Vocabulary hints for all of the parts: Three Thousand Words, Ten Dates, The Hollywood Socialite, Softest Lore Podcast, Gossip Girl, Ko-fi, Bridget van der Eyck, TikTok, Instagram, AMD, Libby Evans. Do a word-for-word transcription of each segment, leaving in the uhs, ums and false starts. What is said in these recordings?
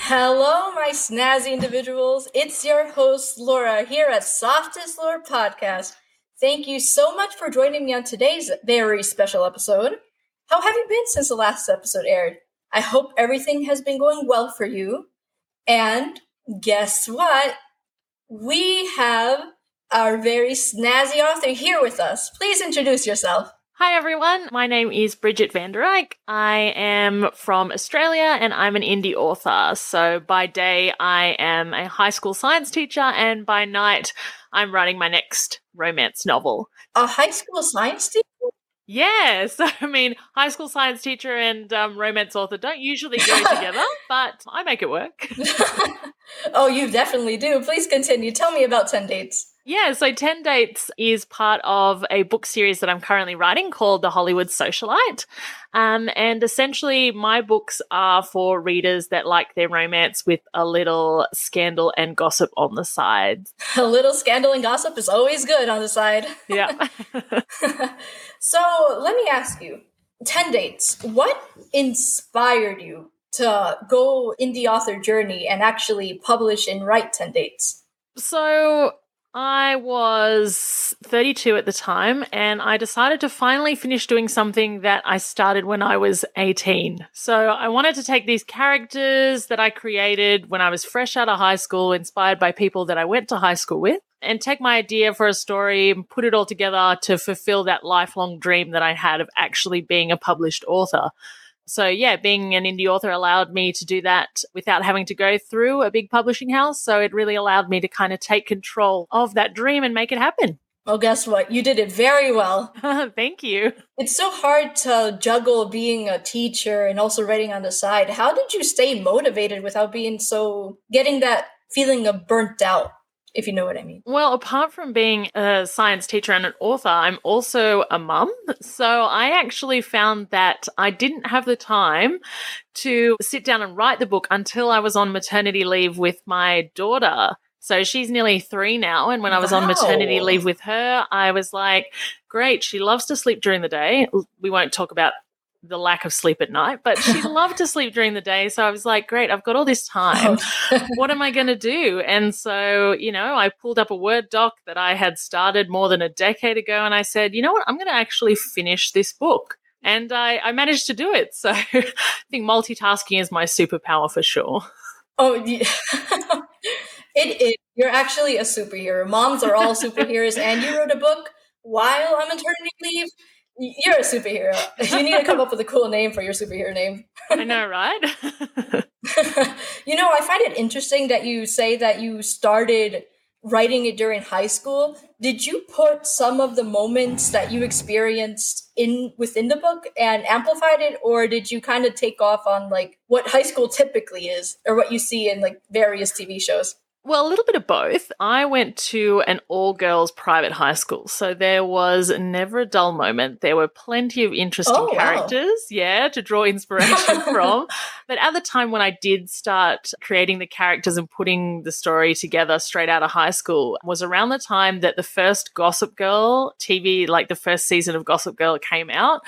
Hello, my snazzy individuals. It's your host, Laura, here at Softest Lore Podcast. Thank you so much for joining me on today's very special episode. How have you been since the last episode aired? I hope everything has been going well for you. And guess what? We have our very snazzy author here with us. Please introduce yourself. Hi everyone, my name is Bridget van der Eyck. I am from Australia and I'm an indie author. So by day I am a high school science teacher and by night I'm writing my next romance novel. A high school science teacher? Yes, I mean high school science teacher and um, romance author don't usually go together, but I make it work. Oh, you definitely do. Please continue. Tell me about Ten Dates. Yeah, so Ten Dates is part of a book series that I'm currently writing called The Hollywood Socialite. Um, and essentially my books are for readers that like their romance with a little scandal and gossip on the side. A little scandal and gossip is always good on the side. Yeah. So let me ask you, Ten Dates, what inspired you to go in the author journey and actually publish and write Ten Dates? So I was thirty-two at the time and I decided to finally finish doing something that I started when I was eighteen. So I wanted to take these characters that I created when I was fresh out of high school, inspired by people that I went to high school with, and take my idea for a story and put it all together to fulfill that lifelong dream that I had of actually being a published author. So yeah, being an indie author allowed me to do that without having to go through a big publishing house. So it really allowed me to kind of take control of that dream and make it happen. Well, guess what? You did it very well. Thank you. It's so hard to juggle being a teacher and also writing on the side. How did you stay motivated without being so, getting that feeling of burnt out? If you know what I mean. Well, apart from being a science teacher and an author, I'm also a mum. So I actually found that I didn't have the time to sit down and write the book until I was on maternity leave with my daughter. So she's nearly three now. And when I was wow. on maternity leave with her, I was like, great, she loves to sleep during the day. We won't talk about the lack of sleep at night, but she loved to sleep during the day. So I was like, great, I've got all this time. What am I going to do? And so, you know, I pulled up a Word doc that I had started more than a decade ago. And I said, you know what, I'm going to actually finish this book. And I, I managed to do it. So I think multitasking is my superpower for sure. Oh, yeah. It is. You're actually a superhero. Moms are all superheroes. And you wrote a book while on maternity leave. You're a superhero. You need to come up with a cool name for your superhero name. I know, right? You know, I find it interesting that you say that you started writing it during high school. Did you put some of the moments that you experienced in within the book and amplified it, or did you kind of take off on like what high school typically is or what you see in like various T V shows? Well, a little bit of both. I went to an all-girls private high school, so there was never a dull moment. There were plenty of interesting oh, characters, wow. yeah, to draw inspiration from. But at the time when I did start creating the characters and putting the story together straight out of high school was around the time that the first Gossip Girl T V, like the first season of Gossip Girl came out.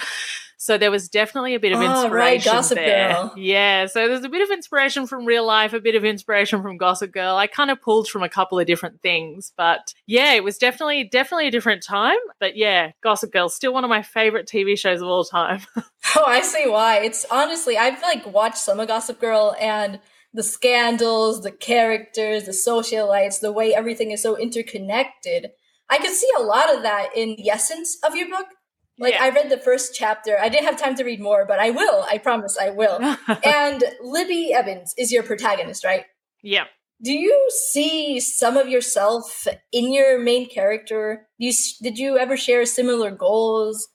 So there was definitely a bit of inspiration oh, right, Gossip there. Girl. Yeah, so there's a bit of inspiration from real life, a bit of inspiration from Gossip Girl. I kind of pulled from a couple of different things, but yeah, it was definitely definitely a different time. But yeah, Gossip Girl, still one of my favorite T V shows of all time. Oh, I see why. It's honestly, I've like watched some of Gossip Girl and the scandals, the characters, the socialites, the way everything is so interconnected. I could see a lot of that in the essence of your book. Like, yeah. I read the first chapter. I didn't have time to read more, but I will. I promise I will. And Libby Evans is your protagonist, right? Yeah. Do you see some of yourself in your main character? Do you, did you ever share similar goals,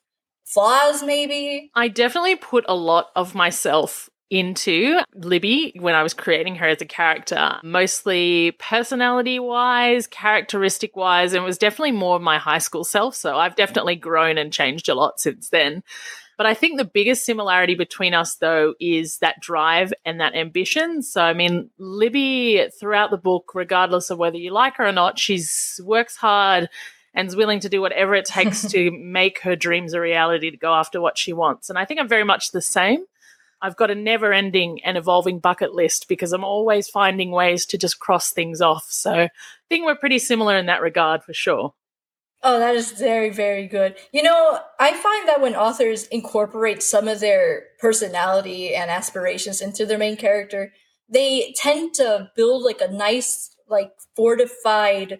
flaws maybe? I definitely put a lot of myself into Libby when I was creating her as a character, mostly personality-wise, characteristic-wise, and it was definitely more my high school self. So I've definitely grown and changed a lot since then. But I think the biggest similarity between us, though, is that drive and that ambition. So, I mean, Libby, throughout the book, regardless of whether you like her or not, she works hard and is willing to do whatever it takes to make her dreams a reality, to go after what she wants. And I think I'm very much the same. I've got a never-ending and evolving bucket list because I'm always finding ways to just cross things off. So I think we're pretty similar in that regard for sure. Oh, that is very, very good. You know, I find that when authors incorporate some of their personality and aspirations into their main character, they tend to build like a nice, like fortified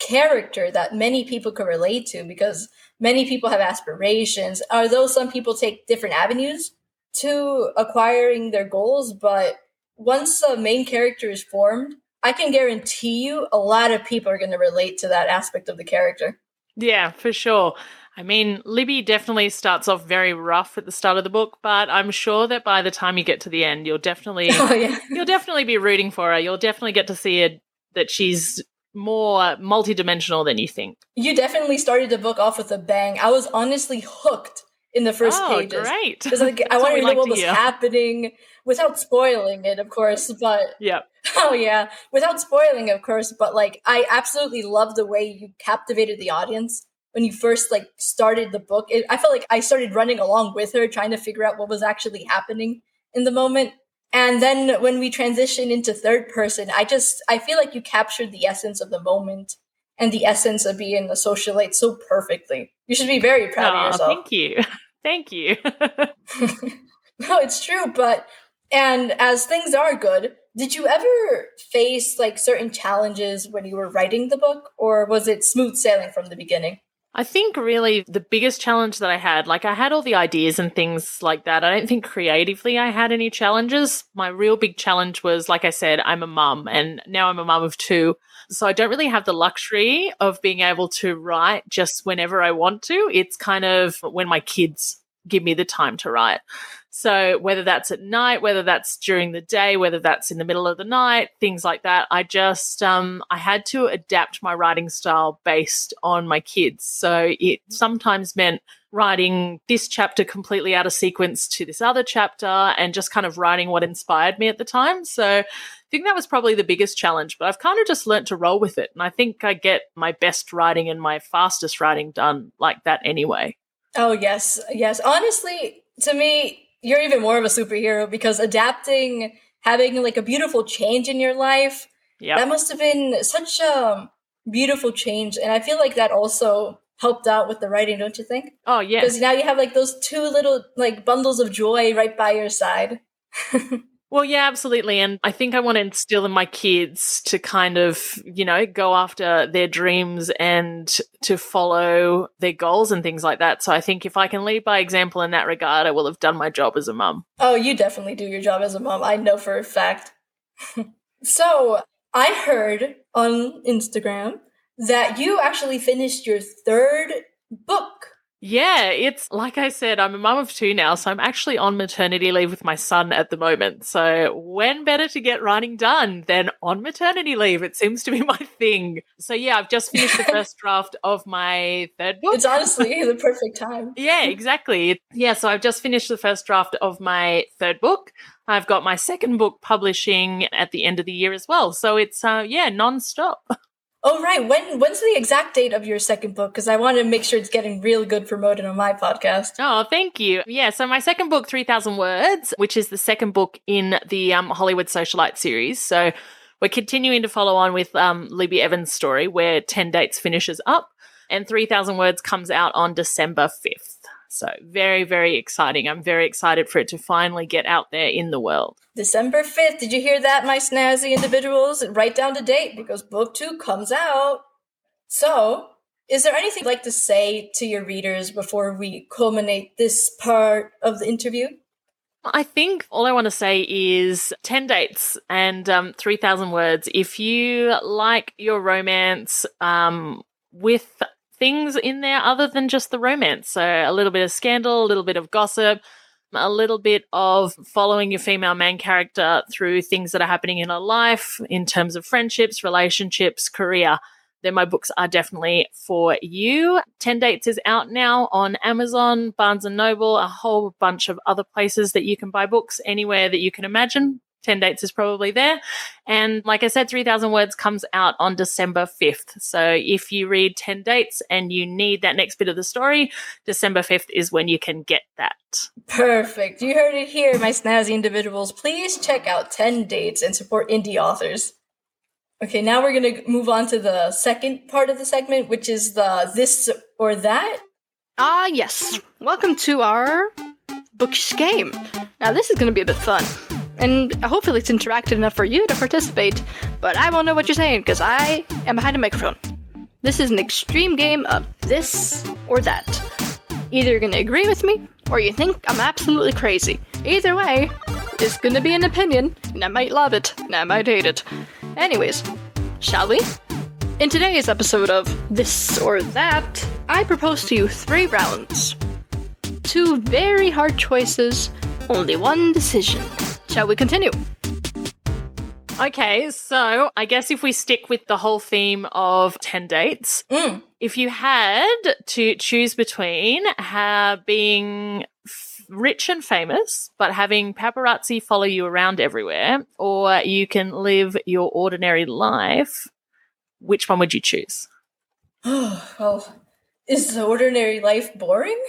character that many people could relate to because many people have aspirations. Although some people take different avenues to acquiring their goals, but once a main character is formed, I can guarantee you a lot of people are going to relate to that aspect of the character. Yeah, for sure. I mean, Libby definitely starts off very rough at the start of the book, but I'm sure that by the time you get to the end, you'll definitely oh, yeah. you'll definitely be rooting for her. You'll definitely get to see it, that she's more multidimensional than you think. You definitely started the book off with a bang. I was honestly hooked in the first oh, pages. Oh, great. Because like, I wanted to know like what to was hear. happening without spoiling it, of course. But yeah. Oh, yeah. Without spoiling, of course. But like, I absolutely love the way you captivated the audience when you first like started the book. It, I felt like I started running along with her, trying to figure out what was actually happening in the moment. And then when we transitioned into third person, I just, I feel like you captured the essence of the moment and the essence of being a socialite so perfectly. You should be very proud Aww, of yourself. Thank you. Thank you. No, it's true. But, and as things are good, did you ever face like certain challenges when you were writing the book, or was it smooth sailing from the beginning? I think really the biggest challenge that I had, like I had all the ideas and things like that. I don't think creatively I had any challenges. My real big challenge was, like I said, I'm a mum, and now I'm a mum of two. So I don't really have the luxury of being able to write just whenever I want to. It's kind of when my kids give me the time to write. So whether that's at night, whether that's during the day, whether that's in the middle of the night, things like that, I just um, I had to adapt my writing style based on my kids. So it sometimes meant writing this chapter completely out of sequence to this other chapter and just kind of writing what inspired me at the time. So I think that was probably the biggest challenge, but I've kind of just learnt to roll with it. And I think I get my best writing and my fastest writing done like that anyway. Oh, yes. Yes. Honestly, to me, you're even more of a superhero because adapting, having like a beautiful change in your life, yep. that must have been such a beautiful change. And I feel like that also helped out with the writing, don't you think? Oh, yeah. Because now you have like those two little like bundles of joy right by your side. Well, yeah, absolutely. And I think I want to instill in my kids to kind of, you know, go after their dreams and to follow their goals and things like that. So I think if I can lead by example in that regard, I will have done my job as a mum. Oh, you definitely do your job as a mum. I know for a fact. So I heard on Instagram that you actually finished your third book. Yeah, it's like I said, I'm a mum of two now, so I'm actually on maternity leave with my son at the moment. So when better to get writing done than on maternity leave? It seems to be my thing. So yeah, I've just finished the first draft of my third book. It's honestly the perfect time. Yeah, exactly. Yeah, so I've just finished the first draft of my third book. I've got my second book publishing at the end of the year as well. So it's, uh, yeah, nonstop. Oh, right. When When's the exact date of your second book? Because I want to make sure it's getting really good promoted on my podcast. Oh, thank you. Yeah, so my second book, Three Thousand Words, which is the second book in the um, Hollywood Socialite series. So we're continuing to follow on with um, Libby Evans' story where Ten Dates finishes up, and Three Thousand Words comes out on December fifth. So very, very exciting. I'm very excited for it to finally get out there in the world. December fifth. Did you hear that, my snazzy individuals? Write down the date because book two comes out. So is there anything you'd like to say to your readers before we culminate this part of the interview? I think all I want to say is ten dates and um, three thousand words. If you like your romance um, with things in there other than just the romance. So a little bit of scandal, a little bit of gossip, a little bit of following your female main character through things that are happening in her life in terms of friendships, relationships, career. then my books are definitely for you. Ten Dates is out now on Amazon, Barnes and Noble, a whole bunch of other places that you can buy books, anywhere that you can imagine. Ten Dates is probably there. And like I said, Three Thousand Words comes out on December fifth. So if you read Ten Dates and you need that next bit of the story, December fifth is when you can get that. Perfect. You heard it here, my snazzy individuals. Please check out Ten Dates and support indie authors. Okay, now we're going to move on to the second part of the segment, which is the this or that. Ah, uh, yes. Welcome to our bookish game. Now this is going to be a bit fun. And hopefully it's interactive enough for you to participate, but I won't know what you're saying because I am behind a microphone. This is an extreme game of this or that. Either you're going to agree with me, or you think I'm absolutely crazy. Either way, it's going to be an opinion, and I might love it, and I might hate it. Anyways, shall we? In today's episode of This or That, I propose to you three rounds. Two very hard choices, only one decision. Shall we continue? Okay, so I guess if we stick with the whole theme of ten dates, mm. if you had to choose between uh, being f- rich and famous but having paparazzi follow you around everywhere, or you can live your ordinary life, which one would you choose? Oh, well, is the ordinary life boring?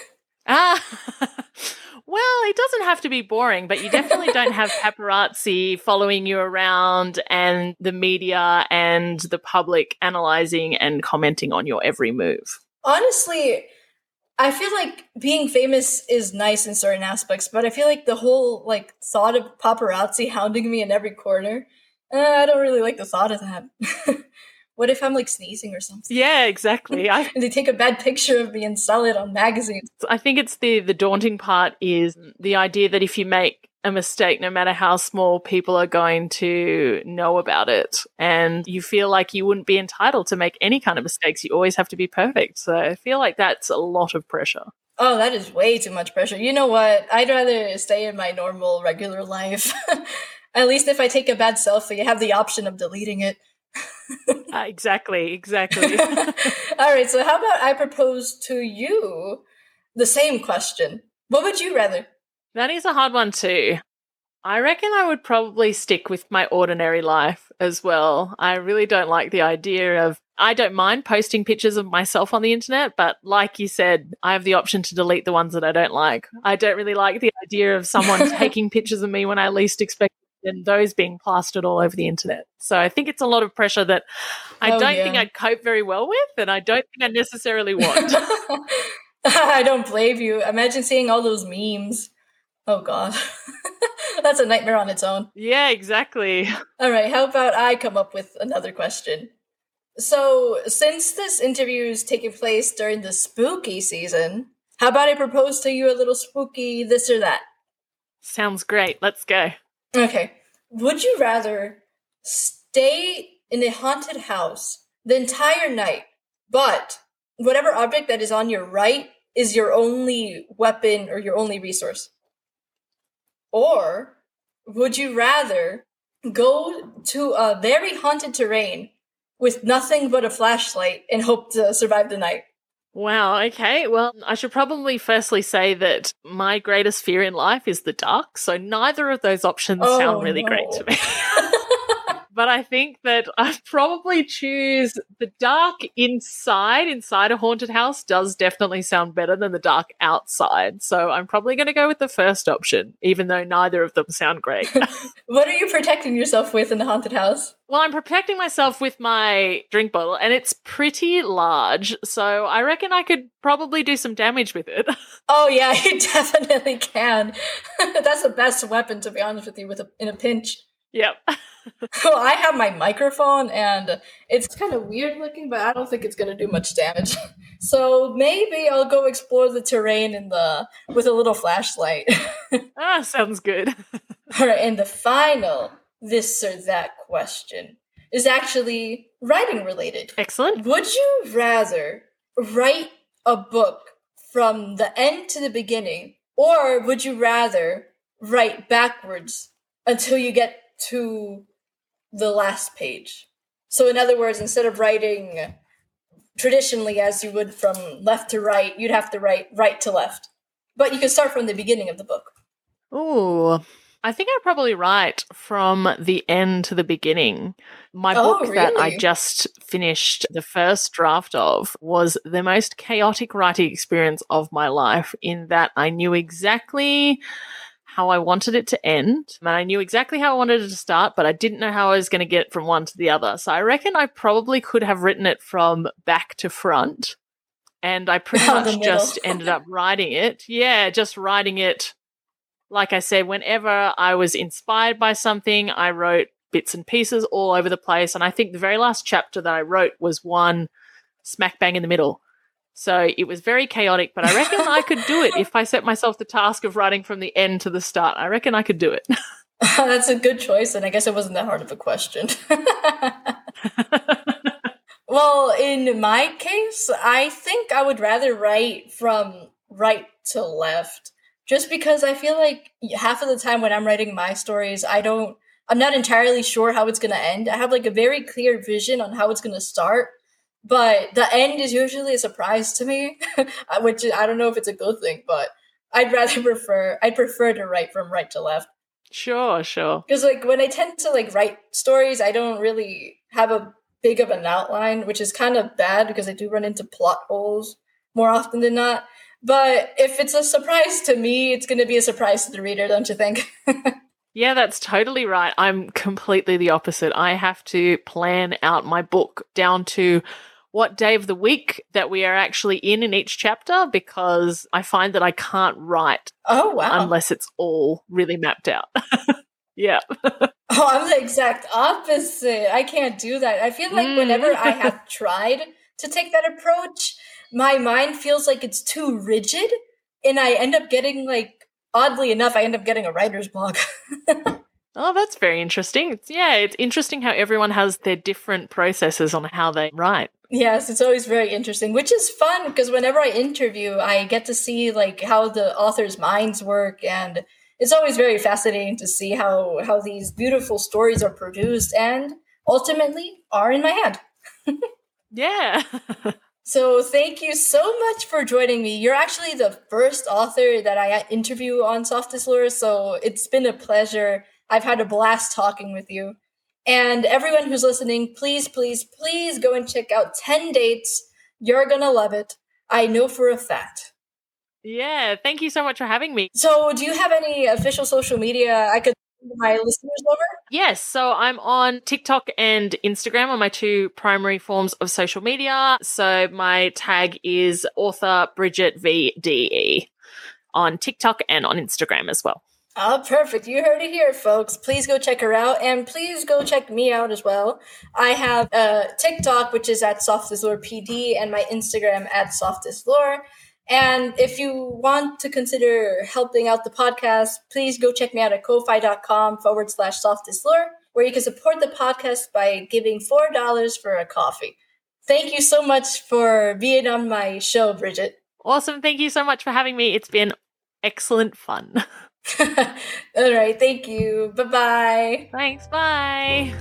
Ah, well, it doesn't have to be boring, but you definitely don't have paparazzi following you around and the media and the public analyzing and commenting on your every move. Honestly, I feel like being famous is nice in certain aspects, but I feel like the whole like thought of paparazzi hounding me in every corner, uh, I don't really like the thought of that. What if I'm, like, sneezing or something? Yeah, exactly. I, and they take a bad picture of me and sell it on magazines. I think it's the, the daunting part is the idea that if you make a mistake, no matter how small, people are going to know about it. And you feel like you wouldn't be entitled to make any kind of mistakes. You always have to be perfect. So I feel like that's a lot of pressure. Oh, that is way too much pressure. You know what? I'd rather stay in my normal, regular life. At least if I take a bad selfie, I have the option of deleting it. uh, exactly, exactly. All right, so how about I propose to you the same question? What would you rather? That is a hard one too. I reckon I would probably stick with my ordinary life as well. I really don't like the idea of, I don't mind posting pictures of myself on the internet, but like you said, I have the option to delete the ones that I don't like. I don't really like the idea of someone taking pictures of me when I least expect and those being plastered all over the internet. So I think it's a lot of pressure that I oh, don't yeah. think I'd cope very well with, and I don't think I necessarily want. I don't blame you. Imagine seeing all those memes. Oh, God. That's a nightmare on its own. Yeah, exactly. All right, how about I come up with another question? So since this interview is taking place during the spooky season, how about I propose to you a little spooky this or that? Sounds great. Let's go. Okay. Would you rather stay in a haunted house the entire night, but whatever object that is on your right is your only weapon or your only resource? Or would you rather go to a very haunted terrain with nothing but a flashlight and hope to survive the night? Wow, okay. Well, I should probably firstly say that my greatest fear in life is the dark, so neither of those options oh, sound really no. great to me. But I think that I'd probably choose the dark inside. Inside a haunted house does definitely sound better than the dark outside, so I'm probably going to go with the first option, even though neither of them sound great. What are you protecting yourself with in the haunted house? Well, I'm protecting myself with my drink bottle, and it's pretty large, so I reckon I could probably do some damage with it. Oh, yeah, you definitely can. That's the best weapon, to be honest with you, with a, in a pinch. Yep. Well, I have my microphone, and it's kind of weird looking, but I don't think it's going to do much damage. So maybe I'll go explore the terrain in the with a little flashlight. Ah, sounds good. All right, and the final this or that question is actually writing related. Excellent. Would you rather write a book from the end to the beginning, or would you rather write backwards until you get to the last page? So in other words, instead of writing traditionally, as you would from left to right, you'd have to write right to left. But you could start from the beginning of the book. Ooh, I think I'd probably write from the end to the beginning. My oh, book really? that I just finished the first draft of was the most chaotic writing experience of my life, in that I knew exactly how I wanted it to end, and I knew exactly how I wanted it to start, but I didn't know how I was going to get from one to the other. So I reckon I probably could have written it from back to front, and I pretty much just ended up writing it. Yeah, just writing it. Like I said, whenever I was inspired by something, I wrote bits and pieces all over the place. And I think the very last chapter that I wrote was one smack bang in the middle. So it was very chaotic, but I reckon I could do it if I set myself the task of writing from the end to the start. I reckon I could do it. That's a good choice, and I guess it wasn't that hard of a question. Well, in my case, I think I would rather write from right to left, just because I feel like half of the time when I'm writing my stories, I don't, I'm not entirely sure how it's going to end. I have like a very clear vision on how it's going to start, but the end is usually a surprise to me, which I don't know if it's a good thing, but I'd rather prefer, I'd prefer to write from right to left. Sure, sure. Because like when I tend to like write stories, I don't really have a big of an outline, which is kind of bad because I do run into plot holes more often than not. But if it's a surprise to me, it's going to be a surprise to the reader, don't you think? Yeah, that's totally right. I'm completely the opposite. I have to plan out my book down to what day of the week that we are actually in in each chapter, because I find that I can't write oh, wow. unless it's all really mapped out. Yeah. Oh, I'm the exact opposite. I can't do that. I feel like mm. whenever I have tried to take that approach, my mind feels like it's too rigid, and I end up getting like, oddly enough, I end up getting a writer's block. Oh, that's very interesting. It's, yeah, it's interesting how everyone has their different processes on how they write. Yes, it's always very interesting, which is fun because whenever I interview, I get to see like how the authors' minds work, and it's always very fascinating to see how, how these beautiful stories are produced and ultimately are in my head. Yeah. So thank you so much for joining me. You're actually the first author that I interview on Softest Lore, so it's been a pleasure. I've had a blast talking with you. And everyone who's listening, please, please, please go and check out Ten Dates. You're going to love it. I know for a fact. Yeah, thank you so much for having me. So do you have any official social media I could... my listeners over? Yes, so I'm on TikTok and Instagram are my two primary forms of social media. So my tag is author Bridget V D E on TikTok and on Instagram as well. Oh, perfect. You heard it here, folks. Please go check her out, and please go check me out as well. I have a TikTok, which is at Softest Lore P D, and my Instagram at Softest Lore. And if you want to consider helping out the podcast, please go check me out at ko-fi dot com forward slash softest lore, where you can support the podcast by giving four dollars for a coffee. Thank you so much for being on my show, Bridget. Awesome. Thank you so much for having me. It's been excellent fun. All right. Thank you. Bye-bye. Thanks. Bye.